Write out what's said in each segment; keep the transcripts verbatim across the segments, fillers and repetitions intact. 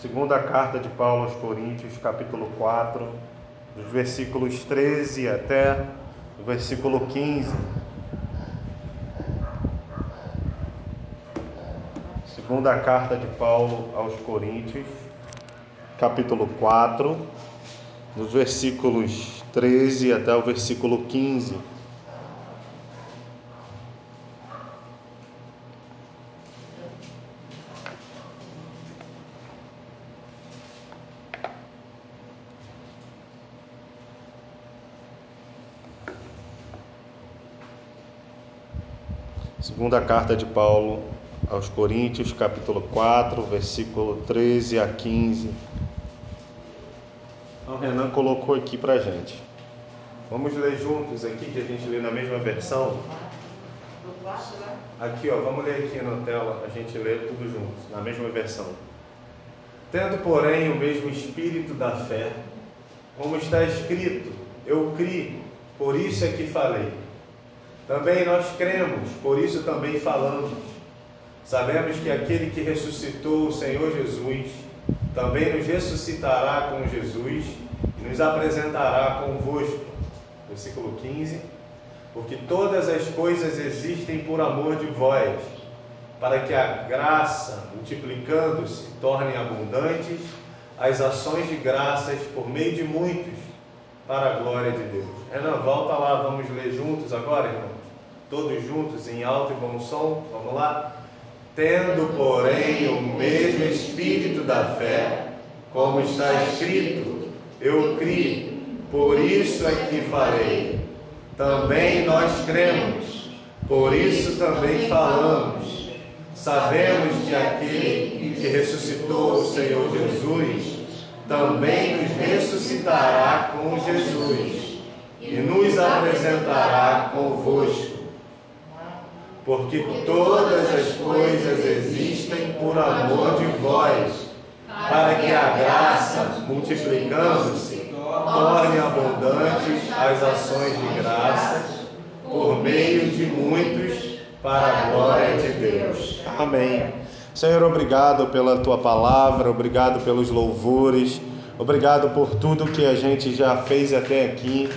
Segunda carta de Paulo aos Coríntios, capítulo quatro, dos versículos treze até o versículo quinze. Segunda carta de Paulo aos Coríntios, capítulo quatro, dos versículos treze até o versículo quinze. Segunda carta de Paulo aos Coríntios, capítulo quatro, versículo treze a quinze. Então, o Renan colocou aqui pra gente. Vamos ler juntos aqui, que a gente lê na mesma versão. Aqui, ó, vamos ler aqui na tela, a gente lê tudo juntos, na mesma versão. Tendo, porém, o mesmo espírito da fé, como está escrito, eu criei, por isso é que falei. Também nós cremos, por isso também falamos. Sabemos que aquele que ressuscitou o Senhor Jesus, também nos ressuscitará com Jesus e nos apresentará convosco. Versículo quinze. Porque todas as coisas existem por amor de vós, para que a graça, multiplicando-se, torne abundantes as ações de graças por meio de muitos, para a glória de Deus. Renan, volta lá, vamos ler juntos agora, irmão. Todos juntos, em alto e bom som, vamos lá? Tendo, porém, o mesmo espírito da fé, como está escrito, eu criei, por isso é que falei. Também nós cremos, por isso também falamos. Sabemos que aquele que ressuscitou o Senhor Jesus, também nos ressuscitará com Jesus e nos apresentará convosco. Porque todas as coisas existem por amor de vós, para que a graça, multiplicando-se, torne abundantes as ações de graças, por meio de muitos, para a glória de Deus. Amém. Senhor, obrigado pela Tua palavra, obrigado pelos louvores, obrigado por tudo que a gente já fez até aqui.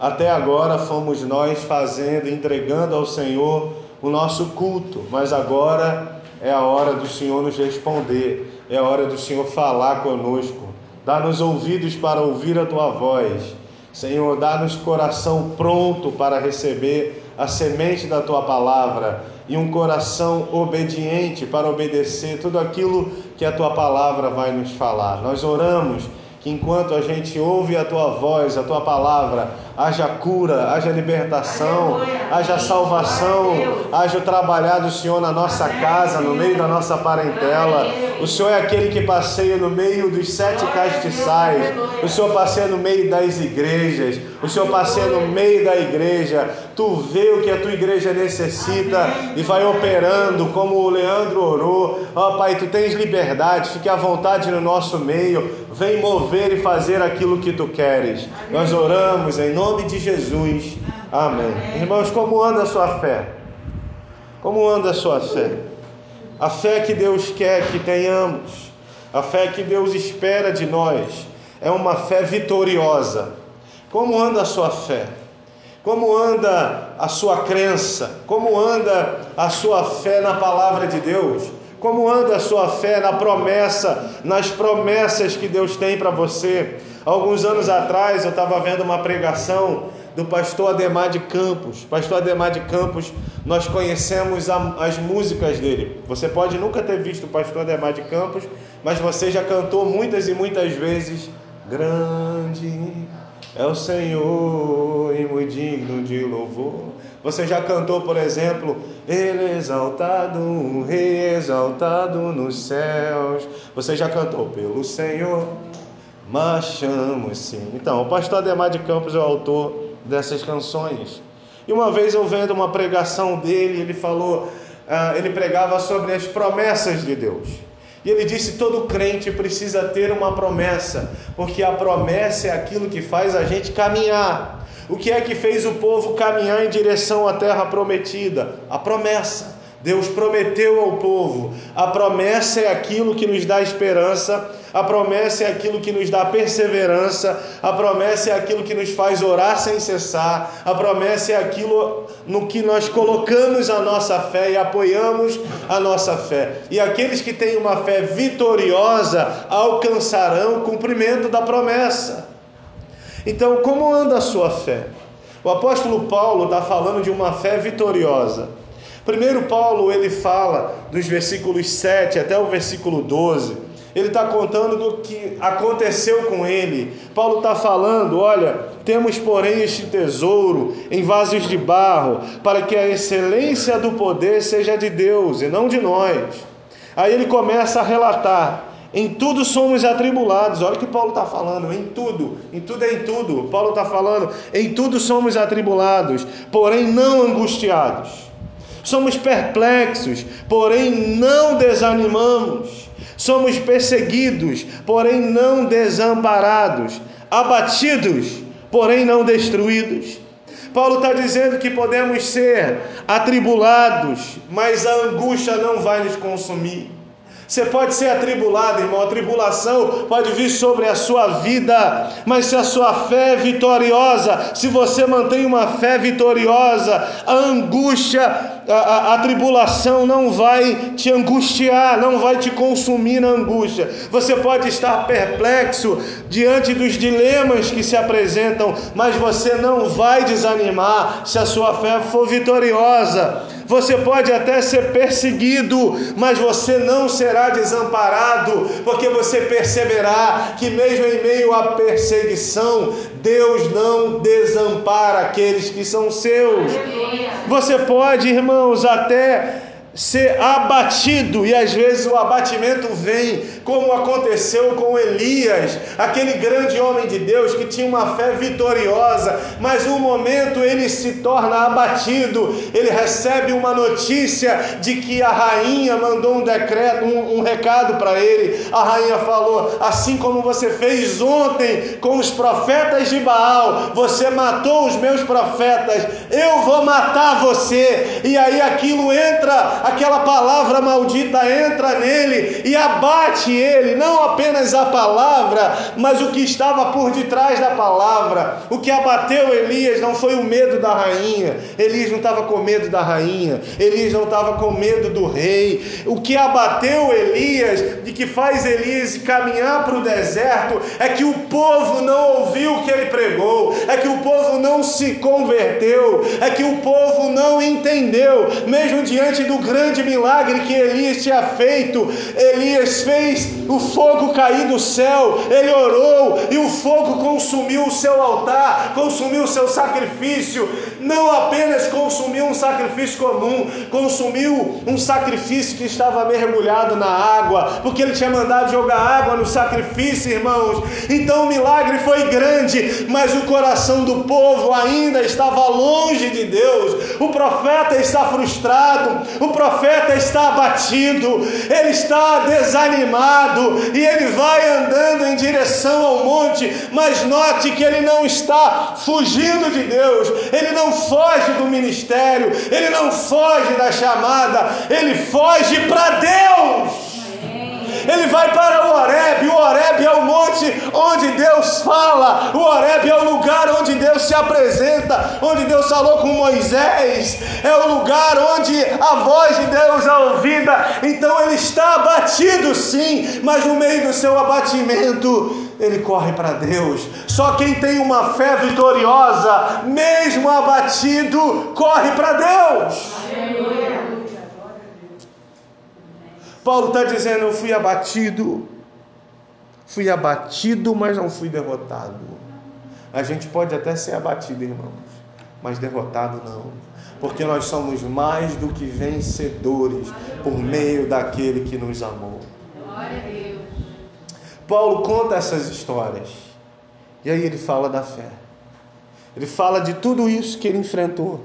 Até agora fomos nós fazendo, entregando ao Senhor o nosso culto, mas agora é a hora do Senhor nos responder, é a hora do Senhor falar conosco. Dá-nos ouvidos para ouvir a Tua voz, Senhor, dá-nos coração pronto para receber a semente da Tua palavra e um coração obediente para obedecer tudo aquilo que a Tua palavra vai nos falar. Nós oramos que enquanto a gente ouve a Tua voz, a Tua palavra, haja cura, haja libertação, haja salvação, haja o trabalhar do Senhor na nossa casa, no meio da nossa parentela. O Senhor é aquele que passeia no meio dos sete castiçais, o Senhor passeia no meio das igrejas, o Senhor passeia no meio da igreja. Tu vê o que a Tua igreja necessita e vai operando, como o Leandro orou. Ó Pai, Tu tens liberdade, fique à vontade no nosso meio, vem mover e fazer aquilo que Tu queres. Nós oramos em nome Em nome de Jesus, amém. amém. Irmãos, como anda a sua fé? Como anda a sua fé? A fé que Deus quer que tenhamos, a fé que Deus espera de nós, é uma fé vitoriosa. Como anda a sua fé? Como anda a sua crença? Como anda a sua fé na palavra de Deus? Como anda a sua fé na promessa, nas promessas que Deus tem para você? Alguns anos atrás eu estava vendo uma pregação do pastor Ademar de Campos. Pastor Ademar de Campos, nós conhecemos a, as músicas dele. Você pode nunca ter visto o pastor Ademar de Campos, mas você já cantou muitas e muitas vezes. Grande é o Senhor e muito digno de louvor. Você já cantou, por exemplo, Ele exaltado, um rei exaltado nos céus. Você já cantou pelo Senhor, marchamos sim. Então, o pastor Ademar de Campos é o autor dessas canções. E uma vez eu vendo uma pregação dele, ele falou, uh, ele pregava sobre as promessas de Deus. E ele disse, todo crente precisa ter uma promessa, porque a promessa é aquilo que faz a gente caminhar. O que é que fez o povo caminhar em direção à terra prometida? A promessa. Deus prometeu ao povo. A promessa é aquilo que nos dá esperança, a promessa é aquilo que nos dá perseverança, a promessa é aquilo que nos faz orar sem cessar, a promessa é aquilo no que nós colocamos a nossa fé e apoiamos a nossa fé. E aqueles que têm uma fé vitoriosa alcançarão o cumprimento da promessa. Então, como anda a sua fé? O apóstolo Paulo está falando de uma fé vitoriosa. Primeiro Paulo, ele fala dos versículos sete até o versículo doze, ele está contando do que aconteceu com ele. Paulo está falando, olha, temos porém este tesouro em vasos de barro, para que a excelência do poder seja de Deus e não de nós. Aí ele começa a relatar, em tudo somos atribulados. Olha o que Paulo está falando, em tudo, em tudo é em tudo. Paulo está falando, em tudo somos atribulados, porém não angustiados. Somos perplexos, porém não desanimamos. Somos perseguidos, porém não desamparados. Abatidos, porém não destruídos. Paulo está dizendo que podemos ser atribulados, mas a angústia não vai nos consumir. Você pode ser atribulado, irmão, a tribulação pode vir sobre a sua vida, mas se a sua fé é vitoriosa, se você mantém uma fé vitoriosa, a angústia, a, a, a tribulação não vai te angustiar, não vai te consumir na angústia. Você pode estar perplexo diante dos dilemas que se apresentam, mas você não vai desanimar se a sua fé for vitoriosa. Você pode até ser perseguido, mas você não será desamparado, porque você perceberá que mesmo em meio à perseguição, Deus não desampara aqueles que são seus. Você pode, irmãos, até ser abatido, e às vezes o abatimento vem, como aconteceu com Elias, aquele grande homem de Deus que tinha uma fé vitoriosa, mas um momento ele se torna abatido, ele recebe uma notícia de que a rainha mandou um decreto, um, um recado para ele. A rainha falou, assim como você fez ontem com os profetas de Baal, você matou os meus profetas, eu vou matar você. E aí aquilo entra, aquela palavra maldita entra nele e abate ele, não apenas a palavra, mas o que estava por detrás da palavra. O que abateu Elias não foi o medo da rainha, Elias não estava com medo da rainha, Elias não estava com medo do rei. O que abateu Elias e que faz Elias caminhar para o deserto é que o povo não ouviu o que ele pregou, é que o povo não se converteu, é que o povo não entendeu, mesmo diante do grande milagre que Elias tinha feito. Elias fez o fogo cair do céu, ele orou e o fogo consumiu o seu altar, consumiu o seu sacrifício. Não apenas consumiu um sacrifício comum, consumiu um sacrifício que estava mergulhado na água, porque ele tinha mandado jogar água no sacrifício, irmãos. Então o milagre foi grande, mas o coração do povo ainda estava longe de Deus. O profeta está frustrado, o profeta está abatido, ele está desanimado, e ele vai andando em direção ao monte, mas note que ele não está fugindo de Deus, ele não foge do ministério, ele não foge da chamada, ele foge para Deus. Ele vai para o Horebe. O Horebe é o monte onde Deus fala, o Horebe é o lugar onde Deus se apresenta, onde Deus falou com Moisés, é o lugar onde a voz de Deus é ouvida. Então ele está abatido sim, mas no meio do seu abatimento ele corre para Deus. Só quem tem uma fé vitoriosa, mesmo abatido, corre para Deus. Aleluia. Paulo está dizendo, eu fui abatido, fui abatido, mas não fui derrotado. A gente pode até ser abatido, irmãos, mas derrotado não, porque nós somos mais do que vencedores por meio daquele que nos amou. Glória a Deus. Paulo conta essas histórias, e aí ele fala da fé, ele fala de tudo isso que ele enfrentou.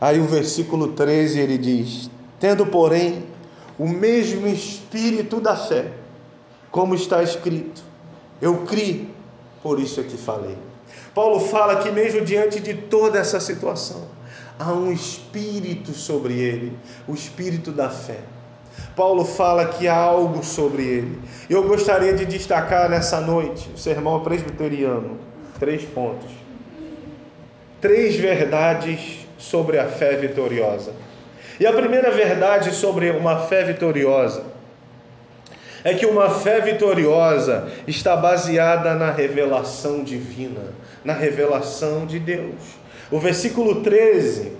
Aí o versículo treze ele diz, tendo porém o mesmo espírito da fé, como está escrito, eu criei, por isso é que falei. Paulo fala que mesmo diante de toda essa situação, há um espírito sobre ele, o espírito da fé. Paulo fala que há algo sobre ele. Eu gostaria de destacar nessa noite o sermão presbiteriano, três pontos. Três verdades sobre a fé vitoriosa. E a primeira verdade sobre uma fé vitoriosa é que uma fé vitoriosa está baseada na revelação divina, na revelação de Deus. O versículo treze,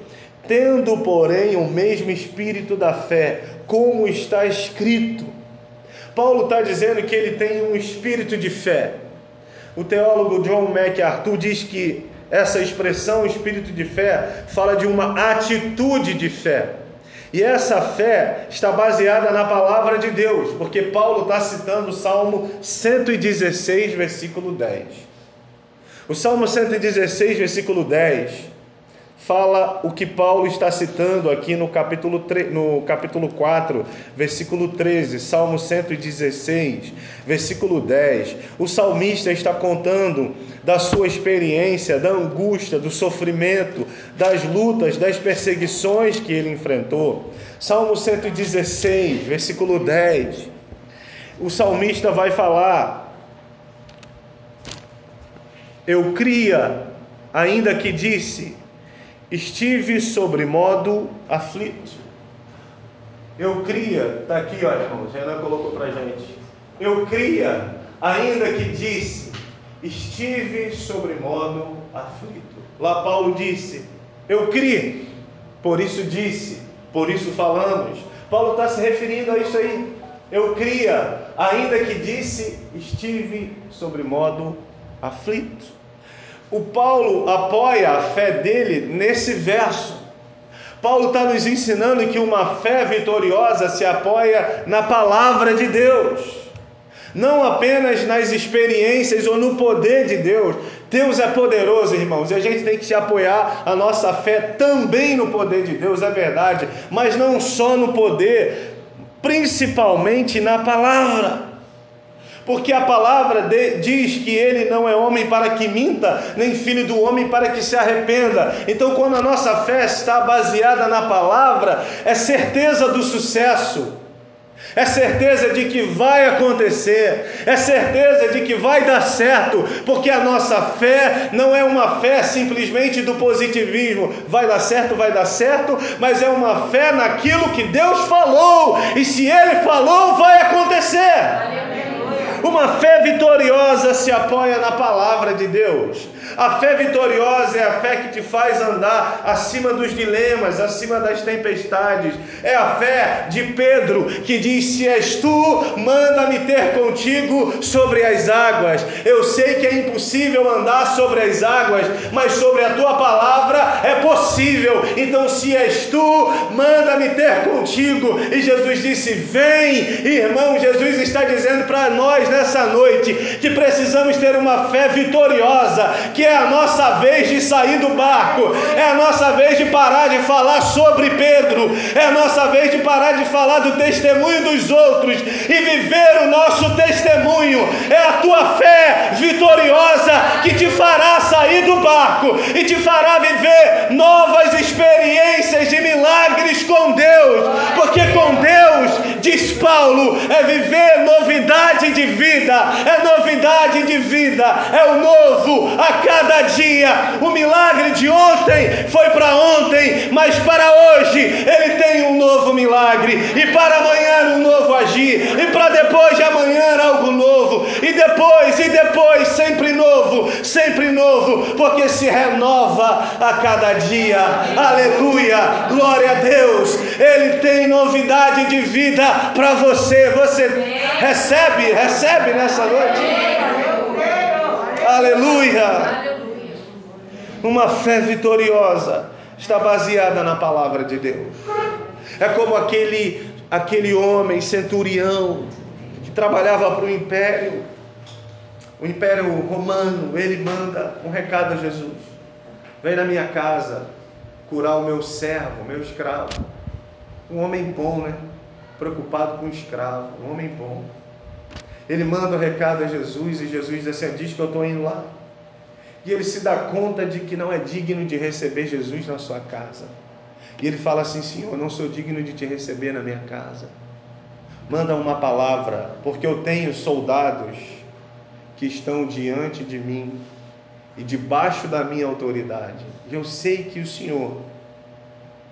tendo, porém, o mesmo espírito da fé, como está escrito. Paulo está dizendo que ele tem um espírito de fé. O teólogo John MacArthur diz que essa expressão, espírito de fé, fala de uma atitude de fé. E essa fé está baseada na palavra de Deus, porque Paulo está citando o Salmo cento e dezesseis, versículo dez. O Salmo cento e dezesseis, versículo dez, fala o que Paulo está citando aqui no capítulo, no capítulo quatro, versículo treze, Salmo cento e dezesseis, versículo dez. O salmista está contando da sua experiência, da angústia, do sofrimento, das lutas, das perseguições que ele enfrentou. Salmo cento e dezesseis, versículo dez, o salmista vai falar: eu cria, ainda que disse, estive sobremodo aflito. Eu cria, está aqui, olha, irmãos, Renan colocou para gente. Eu cria, ainda que disse, estive sobremodo aflito. Lá Paulo disse, eu criei, por isso disse, por isso falamos. Paulo está se referindo a isso aí. Eu cria, ainda que disse, estive sobremodo aflito. O Paulo apoia a fé dele nesse verso. Paulo está nos ensinando que uma fé vitoriosa se apoia na palavra de Deus. Não apenas nas experiências ou no poder de Deus. Deus é poderoso, irmãos, e a gente tem que se apoiar a nossa fé também no poder de Deus, é verdade, mas não só no poder, principalmente na palavra, porque a palavra de, diz que ele não é homem para que minta, nem filho do homem para que se arrependa. Então, quando a nossa fé está baseada na palavra, é certeza do sucesso, é certeza de que vai acontecer, é certeza de que vai dar certo, porque a nossa fé não é uma fé simplesmente do positivismo, vai dar certo, vai dar certo, mas é uma fé naquilo que Deus falou, e se Ele falou, vai acontecer. Uma fé vitoriosa se apoia na palavra de Deus. A fé vitoriosa é a fé que te faz andar acima dos dilemas, acima das tempestades. É a fé de Pedro que diz, se és tu, manda-me ter contigo sobre as águas. Eu sei que é impossível andar sobre as águas, mas sobre a tua palavra é possível. Então, se és tu, manda-me ter contigo. E Jesus disse, vem. Irmão, Jesus está dizendo para nós nessa noite que precisamos ter uma fé vitoriosa, que é a nossa vez de sair do barco, é a nossa vez de parar de falar sobre Pedro, é a nossa vez de parar de falar do testemunho dos outros e viver o nosso testemunho. É a tua fé vitoriosa que te fará sair do barco e te fará viver novas experiências de milagres com Deus, porque com Deus, diz Paulo, é viver novidade de vida, é novidade de vida, é o novo a cada dia. O milagre de ontem foi para ontem, mas para hoje ele tem um novo milagre, e para amanhã um novo agir, e para depois de amanhã algo novo, e depois, e depois, sempre novo, sempre novo, porque se renova a cada dia. Aleluia, glória a Deus. Ele tem novidade de vida para você. Você recebe, recebe nessa noite. Aleluia! Uma fé vitoriosa está baseada na palavra de Deus. É como aquele, aquele homem centurião que trabalhava para o império, o império romano. Ele manda um recado a Jesus: vem na minha casa curar o meu servo, meu escravo. Um homem bom, né? Preocupado com o escravo, um homem bom. Ele manda o recado a Jesus, e Jesus diz assim, diz que eu estou indo lá. E ele se dá conta de que não é digno de receber Jesus na sua casa. E ele fala assim: Senhor, não sou digno de te receber na minha casa. Manda uma palavra, porque eu tenho soldados que estão diante de mim e debaixo da minha autoridade. E eu sei que o Senhor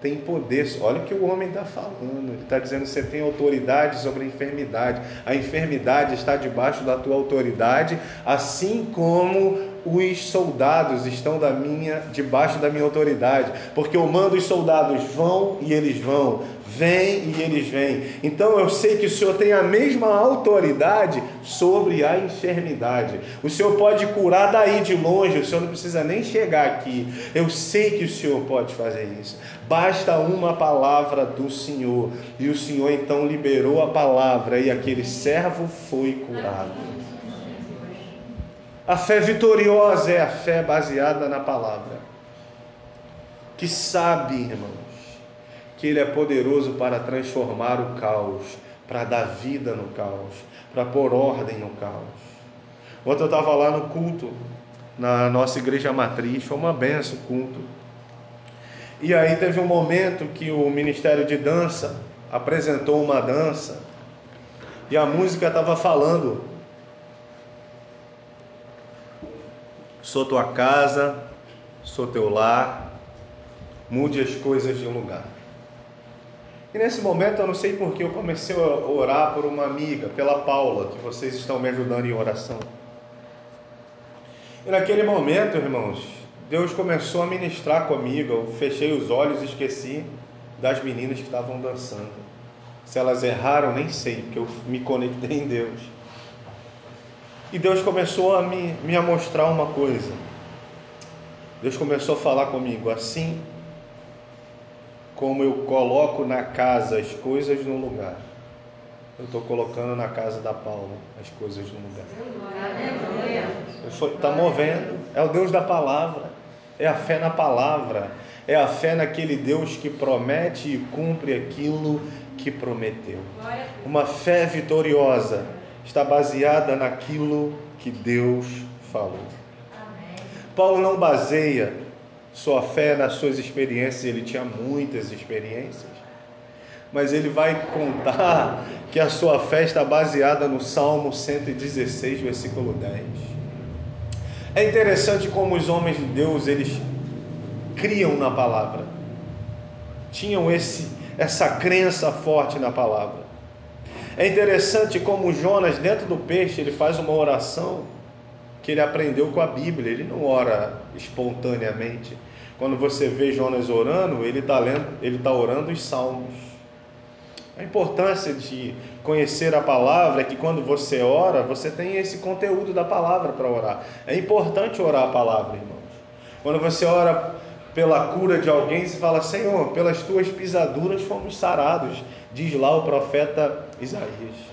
tem poder. Olha o que o homem está falando. Ele está dizendo: você tem autoridade sobre a enfermidade. A enfermidade está debaixo da tua autoridade, assim como os soldados estão da minha, debaixo da minha autoridade, porque eu mando os soldados, vão e eles vão, vêm e eles vêm. Então eu sei que o Senhor tem a mesma autoridade sobre a enfermidade. O Senhor pode curar daí de longe, o Senhor não precisa nem chegar aqui. Eu sei que o Senhor pode fazer isso. Basta uma palavra do Senhor. E o Senhor então liberou a palavra e aquele servo foi curado. A fé vitoriosa é a fé baseada na palavra, que sabe, irmãos, que Ele é poderoso para transformar o caos, para dar vida no caos, para pôr ordem no caos. Ontem eu estava lá no culto, na nossa igreja matriz, foi uma benção o culto. E aí teve um momento que o Ministério de Dança apresentou uma dança e a música estava falando: sou tua casa, sou teu lar, mude as coisas de um lugar. E nesse momento, eu não sei porque, eu comecei a orar por uma amiga, pela Paula, que vocês estão me ajudando em oração. E naquele momento, irmãos, Deus começou a ministrar comigo. Eu fechei os olhos e esqueci das meninas que estavam dançando. Se elas erraram, nem sei, porque eu me conectei em Deus. E Deus começou a me, me a mostrar uma coisa. Deus começou a falar comigo: assim como eu coloco na casa as coisas no lugar, eu estou colocando na casa da Paula as coisas no lugar. Está movendo. É o Deus da palavra. É a fé na palavra. É a fé naquele Deus que promete e cumpre aquilo que prometeu. Uma fé vitoriosa está baseada naquilo que Deus falou. Amém. Paulo não baseia sua fé nas suas experiências, ele tinha muitas experiências, mas ele vai contar que a sua fé está baseada no Salmo cento e dezesseis, versículo dez. É interessante como os homens de Deus, eles criam na palavra, tinham esse, essa crença forte na palavra. É interessante como Jonas, dentro do peixe, ele faz uma oração que ele aprendeu com a Bíblia. Ele não ora espontaneamente. Quando você vê Jonas orando, ele está lendo, ele está orando os salmos. A importância de conhecer a palavra é que quando você ora, você tem esse conteúdo da palavra para orar. É importante orar a palavra, irmãos. Quando você ora pela cura de alguém, se fala: Senhor, pelas tuas pisaduras fomos sarados, diz lá o profeta Isaías.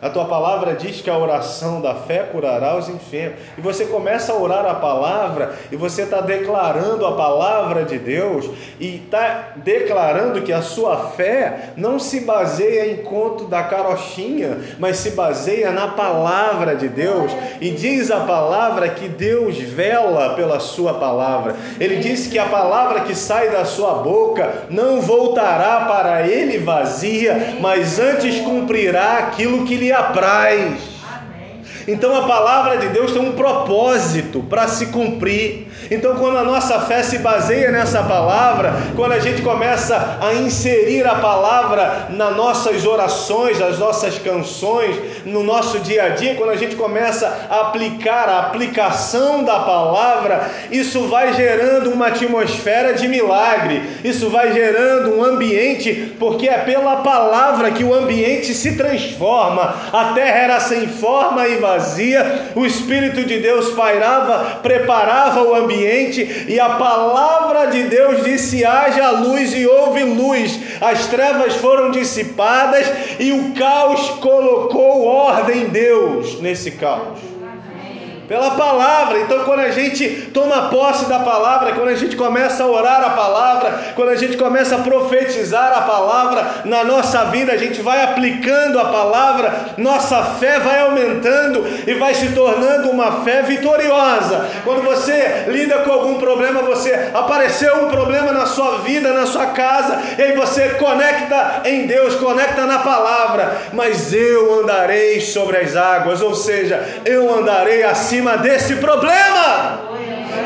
A tua palavra diz que a oração da fé curará os enfermos. E você começa a orar a palavra, e você está declarando a palavra de Deus, e está declarando que a sua fé não se baseia em conto da carochinha, mas se baseia na palavra de Deus. E diz a palavra que Deus vela pela sua palavra. Ele disse que a palavra que sai da sua boca não voltará para ele vazia, mas antes cumprirá aquilo que lhe apraz. Amém. Então a palavra de Deus tem um propósito para se cumprir. Então quando a nossa fé se baseia nessa palavra, quando a gente começa a inserir a palavra nas nossas orações, nas nossas canções, no nosso dia a dia, quando a gente começa a aplicar a aplicação da palavra, isso vai gerando uma atmosfera de milagre, isso vai gerando um ambiente, porque é pela palavra que o ambiente se transforma. A terra era sem forma e vazia, o Espírito de Deus pairava, preparava o ambiente ambiente, e a palavra de Deus disse: haja luz, e houve luz. As trevas foram dissipadas e o caos colocou ordem. Deus nesse caos. Amém. pela palavra. Então quando a gente toma posse da palavra, quando a gente começa a orar a palavra, quando a gente começa a profetizar a palavra na nossa vida, a gente vai aplicando a palavra, nossa fé vai aumentando e vai se tornando uma fé vitoriosa. Quando você lida com algum problema, você apareceu um problema na sua vida, na sua casa, e aí você conecta em Deus, conecta na palavra, mas eu andarei sobre as águas, ou seja, eu andarei acima desse problema,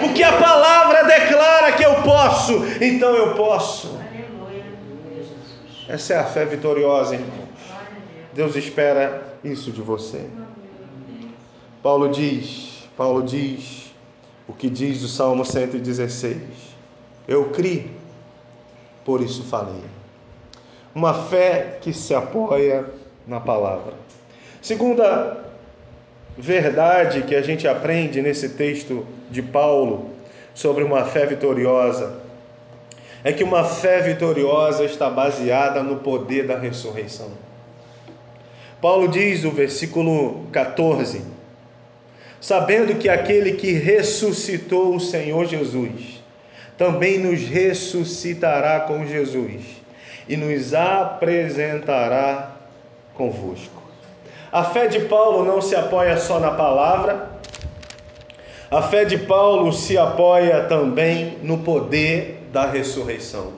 porque a palavra declara que eu posso, então eu posso. Essa é a fé vitoriosa, irmãos. Deus espera isso de você. Paulo diz, Paulo diz o que diz o Salmo cento e dezesseis: eu criei, por isso falei. Uma fé que se apoia na palavra. Segunda verdade que a gente aprende nesse texto de Paulo sobre uma fé vitoriosa é que uma fé vitoriosa está baseada no poder da ressurreição. Paulo diz no versículo catorze: sabendo que aquele que ressuscitou o Senhor Jesus também nos ressuscitará com Jesus e nos apresentará convosco. A fé de Paulo não se apoia só na palavra, a fé de Paulo se apoia também no poder da ressurreição,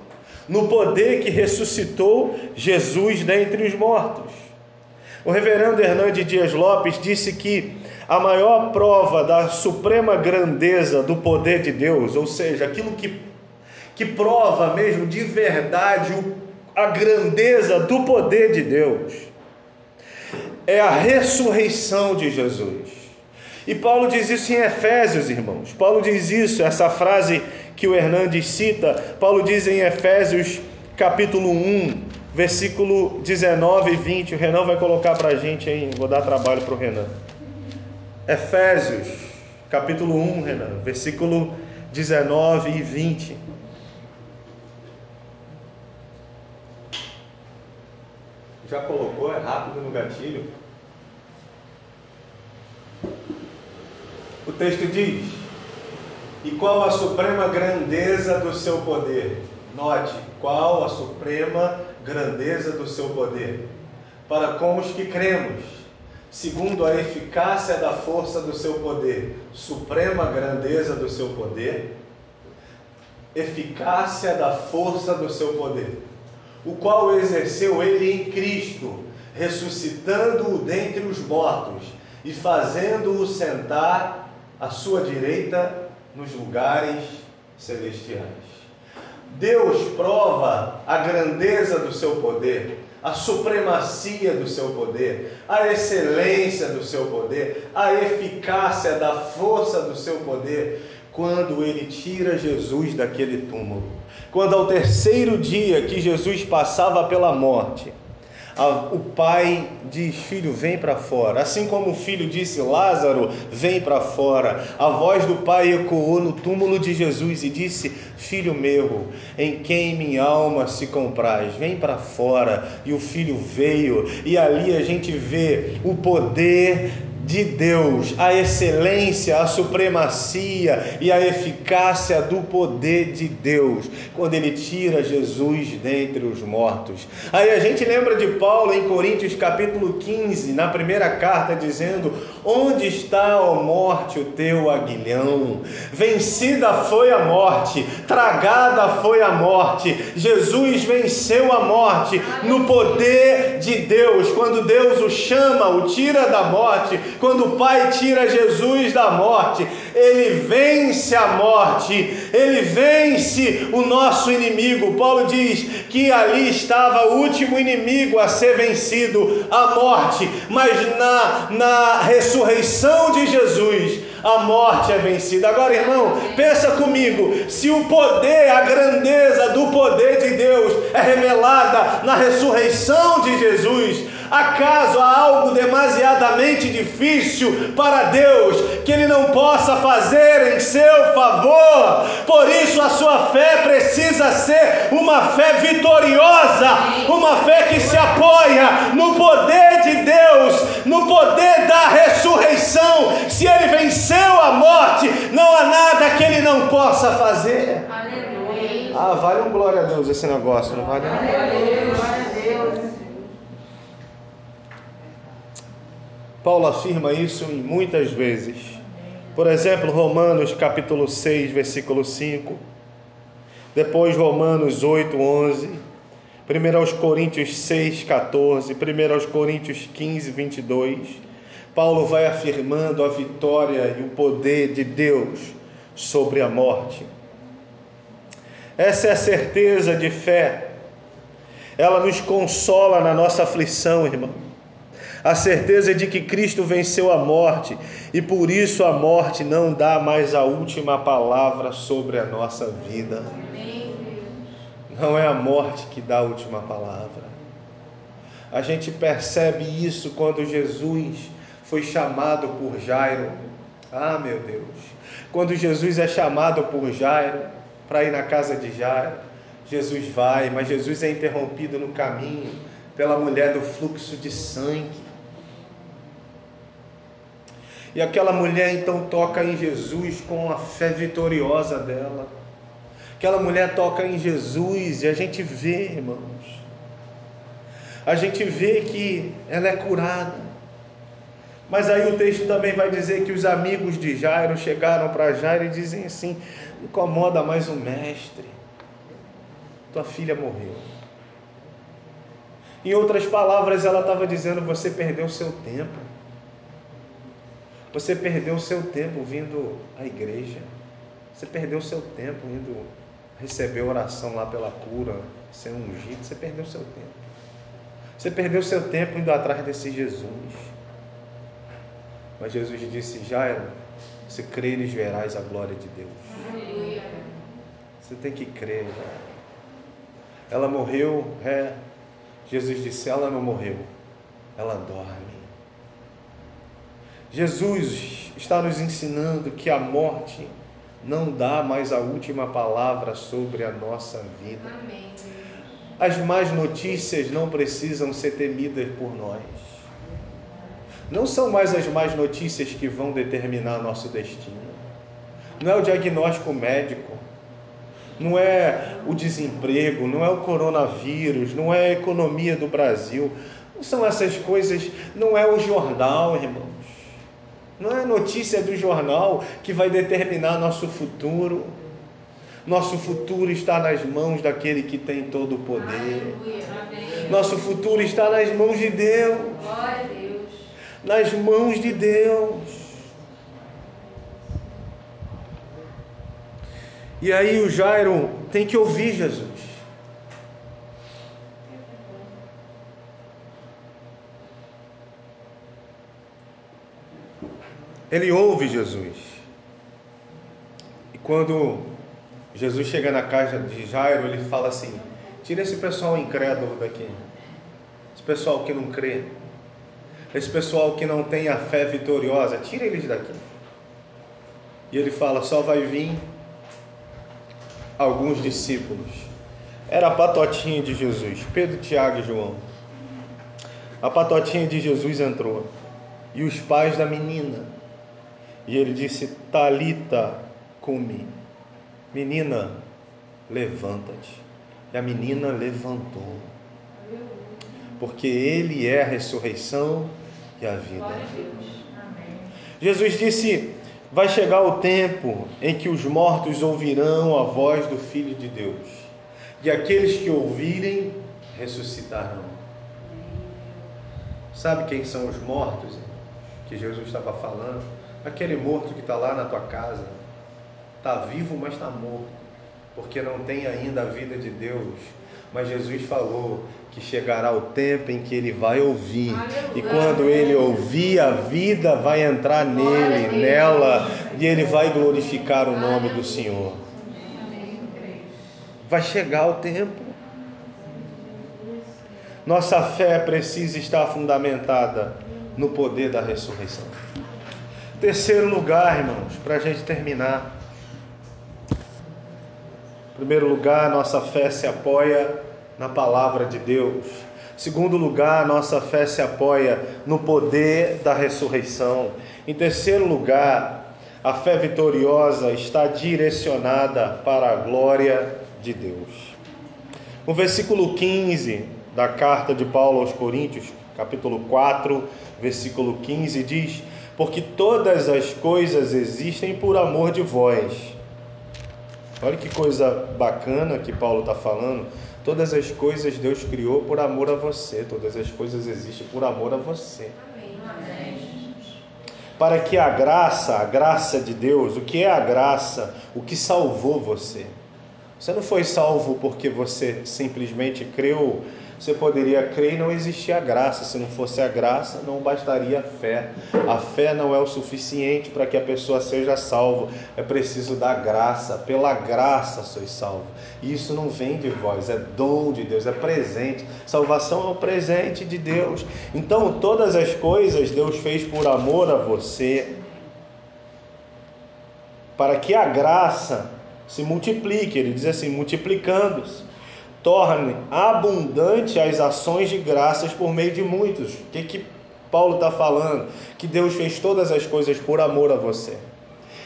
no poder que ressuscitou Jesus dentre os mortos. O reverendo Hernandes Dias Lopes disse que a maior prova da suprema grandeza do poder de Deus, ou seja, aquilo que, que prova mesmo de verdade a grandeza do poder de Deus, é a ressurreição de Jesus. E Paulo diz isso em Efésios, irmãos. Paulo diz isso, essa frase que o Hernandes cita, Paulo diz em Efésios capítulo um, versículo dezenove e vinte. O Renan vai colocar para a gente aí, vou dar trabalho para o Renan. Efésios capítulo um, Renan, versículo dezenove e vinte. Já colocou? É rápido no gatilho. O texto diz: e qual a suprema grandeza do seu poder? Note, qual a suprema grandeza do seu poder? Para com os que cremos, segundo a eficácia da força do seu poder. Suprema grandeza do seu poder, eficácia da força do seu poder, o qual exerceu ele em Cristo, ressuscitando-o dentre os mortos e fazendo-o sentar à sua direita nos lugares celestiais. Deus prova a grandeza do seu poder, a supremacia do seu poder, a excelência do seu poder, a eficácia da força do seu poder, quando ele tira Jesus daquele túmulo. Quando ao terceiro dia que Jesus passava pela morte, a, o pai diz: filho, vem para fora. Assim como o filho disse: Lázaro, vem para fora, a voz do pai ecoou no túmulo de Jesus e disse: filho meu, em quem minha alma se compraz, vem para fora. E o filho veio, e ali a gente vê o poder de Deus, a excelência, a supremacia e a eficácia do poder de Deus, quando ele tira Jesus dentre os mortos. Aí a gente lembra de Paulo em Coríntios capítulo quinze, na primeira carta, dizendo: onde está, ó morte, o teu aguilhão? Vencida foi a morte, tragada foi a morte. Jesus venceu a morte no poder de Deus. Quando Deus o chama, o tira da morte, quando o Pai tira Jesus da morte, ele vence a morte, ele vence o nosso inimigo. Paulo diz que ali estava o último inimigo a ser vencido, a morte, mas na, na ressurreição de Jesus, a morte é vencida. Agora, irmão, pensa comigo, se o poder, a grandeza do poder de Deus é revelada na ressurreição de Jesus, acaso há algo demasiado certamente difícil para Deus, que Ele não possa fazer em seu favor. Por isso a sua fé precisa ser uma fé vitoriosa, uma fé que se apoia no poder de Deus, no poder da ressurreição. Se Ele venceu a morte, não há nada que Ele não possa fazer. Aleluia. Ah, vale um glória a Deus esse negócio, não vale? Aleluia. Glória a Deus. Paulo afirma isso em muitas vezes. Por exemplo, Romanos capítulo seis, versículo cinco. Depois Romanos oito, onze. Primeiro aos Coríntios seis, catorze. Primeiro aos Coríntios quinze, vinte e dois. Paulo vai afirmando a vitória e o poder de Deus sobre a morte. Essa é a certeza de fé. Ela nos consola na nossa aflição, irmão. A certeza de que Cristo venceu a morte, e por isso a morte não dá mais a última palavra sobre a nossa vida. Não é a morte que dá a última palavra. A gente percebe isso quando Jesus foi chamado por Jairo. Ah, meu Deus! Quando Jesus é chamado por Jairo, para ir na casa de Jairo, Jesus vai, mas Jesus é interrompido no caminho pela mulher do fluxo de sangue. E aquela mulher então toca em Jesus com a fé vitoriosa dela. Aquela mulher toca em Jesus e a gente vê, irmãos, a gente vê que ela é curada. Mas aí o texto também vai dizer que os amigos de Jairo chegaram para Jairo e dizem assim: incomoda mais o mestre, tua filha morreu. Em outras palavras, ela estava dizendo: você perdeu o seu tempo. Você perdeu o seu tempo vindo à igreja. Você perdeu o seu tempo indo receber oração lá pela cura, ser ungido. Você perdeu o seu tempo. Você perdeu o seu tempo indo atrás desse Jesus. Mas Jesus disse: Jairo, se creres, verás a glória de Deus. Você tem que crer, Jairo. Ela morreu, é. Jesus disse: ela não morreu, ela dorme. Jesus está nos ensinando que a morte não dá mais a última palavra sobre a nossa vida. Amém. As más notícias não precisam ser temidas por nós. Não são mais as más notícias que vão determinar nosso destino. Não é o diagnóstico médico, não é o desemprego, não é o coronavírus, não é a economia do Brasil, não são essas coisas, não é o jornal, irmãos, não é a notícia do jornal que vai determinar nosso futuro. Nosso futuro está nas mãos daquele que tem todo o poder. Nosso futuro está nas mãos de Deus, nas mãos de Deus. E aí o Jairo tem que ouvir Jesus. Ele ouve Jesus. E quando Jesus chega na casa de Jairo, ele fala assim: tira esse pessoal incrédulo daqui. Esse pessoal que não crê. Esse pessoal que não tem a fé vitoriosa. Tira eles daqui. E ele fala: só vai vir alguns discípulos. Era a patotinha de Jesus, Pedro, Tiago e João. A patotinha de Jesus entrou, e os pais da menina, e ele disse: Talita cumi, menina, levanta-te. E a menina levantou, porque ele é a ressurreição e a vida. Jesus disse: vai chegar o tempo em que os mortos ouvirão a voz do Filho de Deus, e aqueles que ouvirem ressuscitarão. Sabe quem são os mortos que Jesus estava falando? Aquele morto que está lá na tua casa, está vivo, mas está morto, porque não tem ainda a vida de Deus. Mas Jesus falou que chegará o tempo em que ele vai ouvir. E quando ele ouvir, a vida vai entrar nele, nela, e ele vai glorificar o nome do Senhor. Vai chegar o tempo. Nossa fé precisa estar fundamentada no poder da ressurreição. Terceiro lugar, irmãos, para a gente terminar. Em primeiro lugar, nossa fé se apoia na palavra de Deus. Em segundo lugar, nossa fé se apoia no poder da ressurreição. Em terceiro lugar, a fé vitoriosa está direcionada para a glória de Deus. No versículo quinze da carta de Paulo aos Coríntios, capítulo quatro, versículo quinze, diz: porque todas as coisas existem por amor de vós. Olha que coisa bacana que Paulo está falando. Todas as coisas Deus criou por amor a você. Todas as coisas existem por amor a você. Amém. Para que a graça, a graça de Deus, o que é a graça? O que salvou você? Você não foi salvo porque você simplesmente creu. Você poderia crer e não existia graça. Se não fosse a graça, não bastaria a fé. A fé não é o suficiente para que a pessoa seja salva. É preciso da graça. Pela graça sois salvos. E isso não vem de vós, é dom de Deus, é presente. Salvação é um presente de Deus. Então, todas as coisas Deus fez por amor a você, para que a graça se multiplique. Ele diz assim: multiplicando-se, torne abundante as ações de graças por meio de muitos. O que que Paulo está falando? Que Deus fez todas as coisas por amor a você.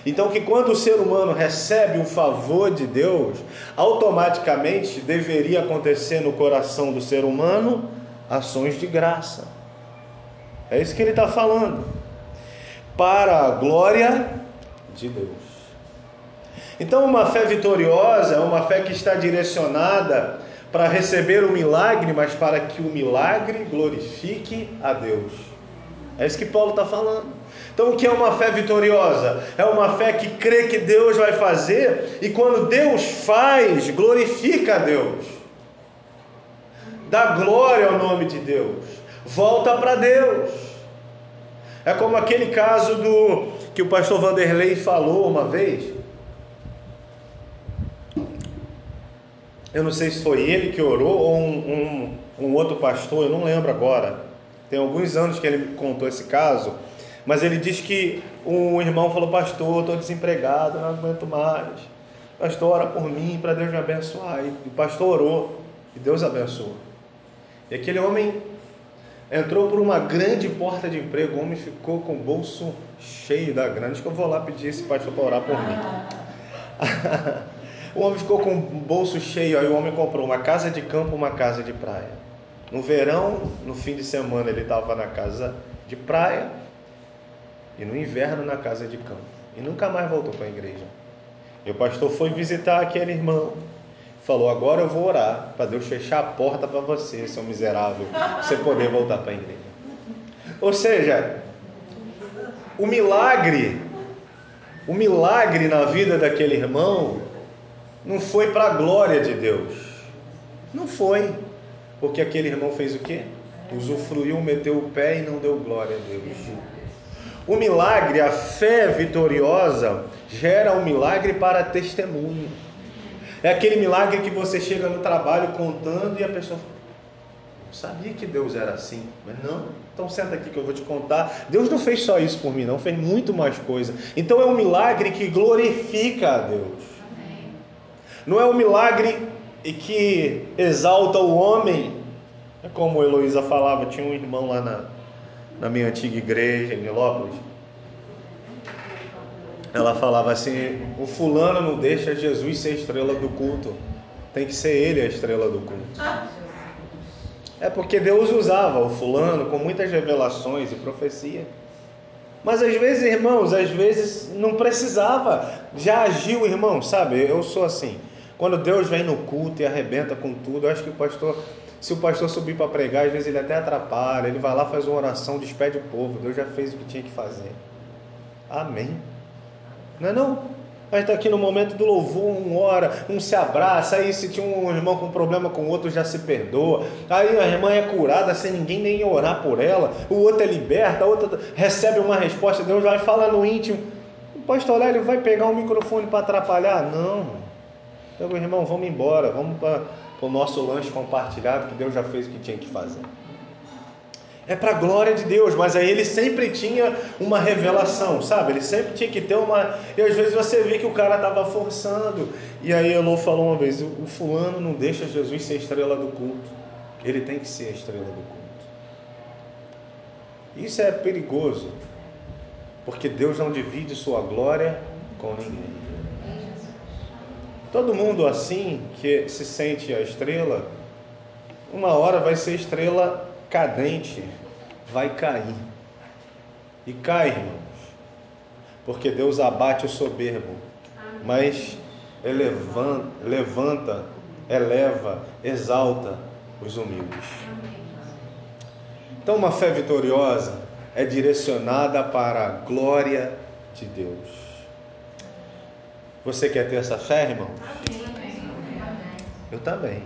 Então, que quando o ser humano recebe o favor de Deus, automaticamente deveria acontecer no coração do ser humano ações de graça. É isso que ele está falando. Para a glória de Deus. Então, uma fé vitoriosa é uma fé que está direcionada para receber o milagre, mas para que o milagre glorifique a Deus. É isso que Paulo está falando. Então, o que é uma fé vitoriosa? É uma fé que crê que Deus vai fazer, e quando Deus faz, glorifica a Deus. Dá glória ao nome de Deus. Volta para Deus. É como aquele caso do que o pastor Vanderlei falou uma vez. Eu não sei se foi ele que orou ou um, um, um outro pastor, eu não lembro agora. Tem alguns anos que ele me contou esse caso, mas ele diz que um irmão falou: pastor, estou desempregado, não aguento mais. Pastor, ora por mim, para Deus me abençoar. E o pastor orou, e Deus abençoou. E aquele homem entrou por uma grande porta de emprego, o homem ficou com o bolso cheio da grana. Acho que eu vou lá pedir esse pastor para orar por mim. O homem ficou com o bolso cheio, aí o homem comprou uma casa de campo, uma casa de praia. No verão, no fim de semana, ele estava na casa de praia e no inverno na casa de campo. E nunca mais voltou para a igreja. E o pastor foi visitar aquele irmão. Falou: agora eu vou orar para Deus fechar a porta para você, seu miserável, pra você poder voltar para a igreja. Ou seja, o milagre, o milagre na vida daquele irmão não foi para a glória de Deus. Não foi. Porque aquele irmão fez o quê? Usufruiu, meteu o pé e não deu glória a Deus. O milagre, a fé vitoriosa, gera um milagre para testemunho. É aquele milagre que você chega no trabalho contando e a pessoa fala: eu sabia que Deus era assim. Mas não, então senta aqui que eu vou te contar. Deus não fez só isso por mim, não. Fez muito mais coisa. Então é um milagre que glorifica a Deus. Não é um milagre que exalta o homem. É como a Eloísa falava, tinha um irmão lá na, na minha antiga igreja, em Nilópolis. Ela falava assim: o fulano não deixa Jesus ser a estrela do culto. Tem que ser ele a estrela do culto. É porque Deus usava o fulano com muitas revelações e profecia. Mas às vezes, irmãos, às vezes não precisava. Já agiu, irmão, sabe? Eu sou assim. Quando Deus vem no culto e arrebenta com tudo, eu acho que o pastor, se o pastor subir para pregar, às vezes ele até atrapalha, ele vai lá, faz uma oração, despede o povo. Deus já fez o que tinha que fazer. Amém. Não é não? Mas está aqui no momento do louvor, um ora, um se abraça, aí se tinha um irmão com problema com o outro, já se perdoa. Aí a irmã é curada sem ninguém nem orar por ela, o outro é liberta, o outro recebe uma resposta, Deus vai falar no íntimo. O pastor Lélio vai pegar o microfone para atrapalhar? Não. Então, irmão, vamos embora, vamos para o nosso lanche compartilhado, que Deus já fez o que tinha que fazer. É para a glória de Deus, mas aí ele sempre tinha uma revelação, sabe? Ele sempre tinha que ter uma... E às vezes você vê que o cara estava forçando. E aí Elô falou uma vez, o fulano não deixa Jesus ser a estrela do culto. Ele tem que ser a estrela do culto. Isso é perigoso, porque Deus não divide sua glória com ninguém. Todo mundo assim, que se sente a estrela, uma hora vai ser estrela... cadente, vai cair. E cai, irmãos, porque Deus abate o soberbo, mas elevanta, levanta, eleva, exalta os humildes. Então, uma fé vitoriosa é direcionada para a glória de Deus. Você quer ter essa fé, irmão? Eu também.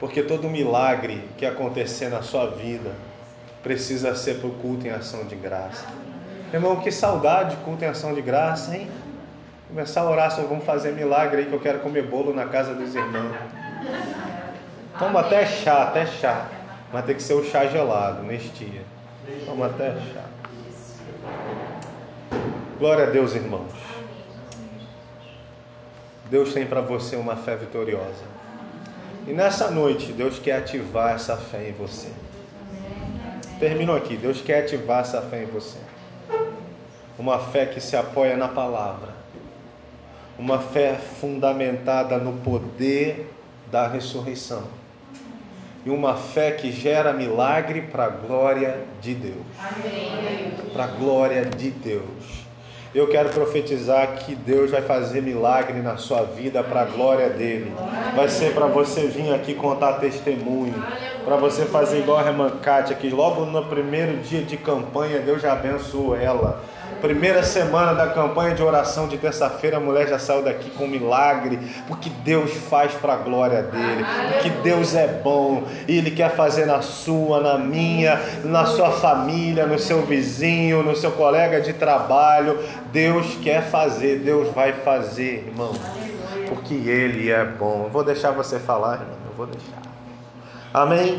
Porque todo milagre que acontecer na sua vida precisa ser por culto em ação de graça. Irmão, que saudade de culto em ação de graça, hein? Começar a orar, só vamos fazer milagre aí que eu quero comer bolo na casa dos irmãos. Toma até chá, até chá. Mas tem que ser o chá gelado neste dia. Toma até chá. Glória a Deus, irmãos. Deus tem para você uma fé vitoriosa. E nessa noite, Deus quer ativar essa fé em você. Termino aqui. Deus quer ativar essa fé em você. Uma fé que se apoia na palavra. Uma fé fundamentada no poder da ressurreição. E uma fé que gera milagre para a glória de Deus. Para a glória de Deus. Eu quero profetizar que Deus vai fazer milagre na sua vida para a glória dele. Vai ser para você vir aqui contar testemunho, para você fazer igual a Renan que logo no primeiro dia de campanha Deus já abençoou ela. Primeira semana da campanha de oração de terça-feira, a mulher já saiu daqui com um milagre, porque Deus faz para a glória dele, porque Deus é bom e Ele quer fazer na sua, na minha, na sua família, no seu vizinho, no seu colega de trabalho. Deus quer fazer, Deus vai fazer, irmão, porque Ele é bom. Eu vou deixar você falar, irmão, eu vou deixar. Amém?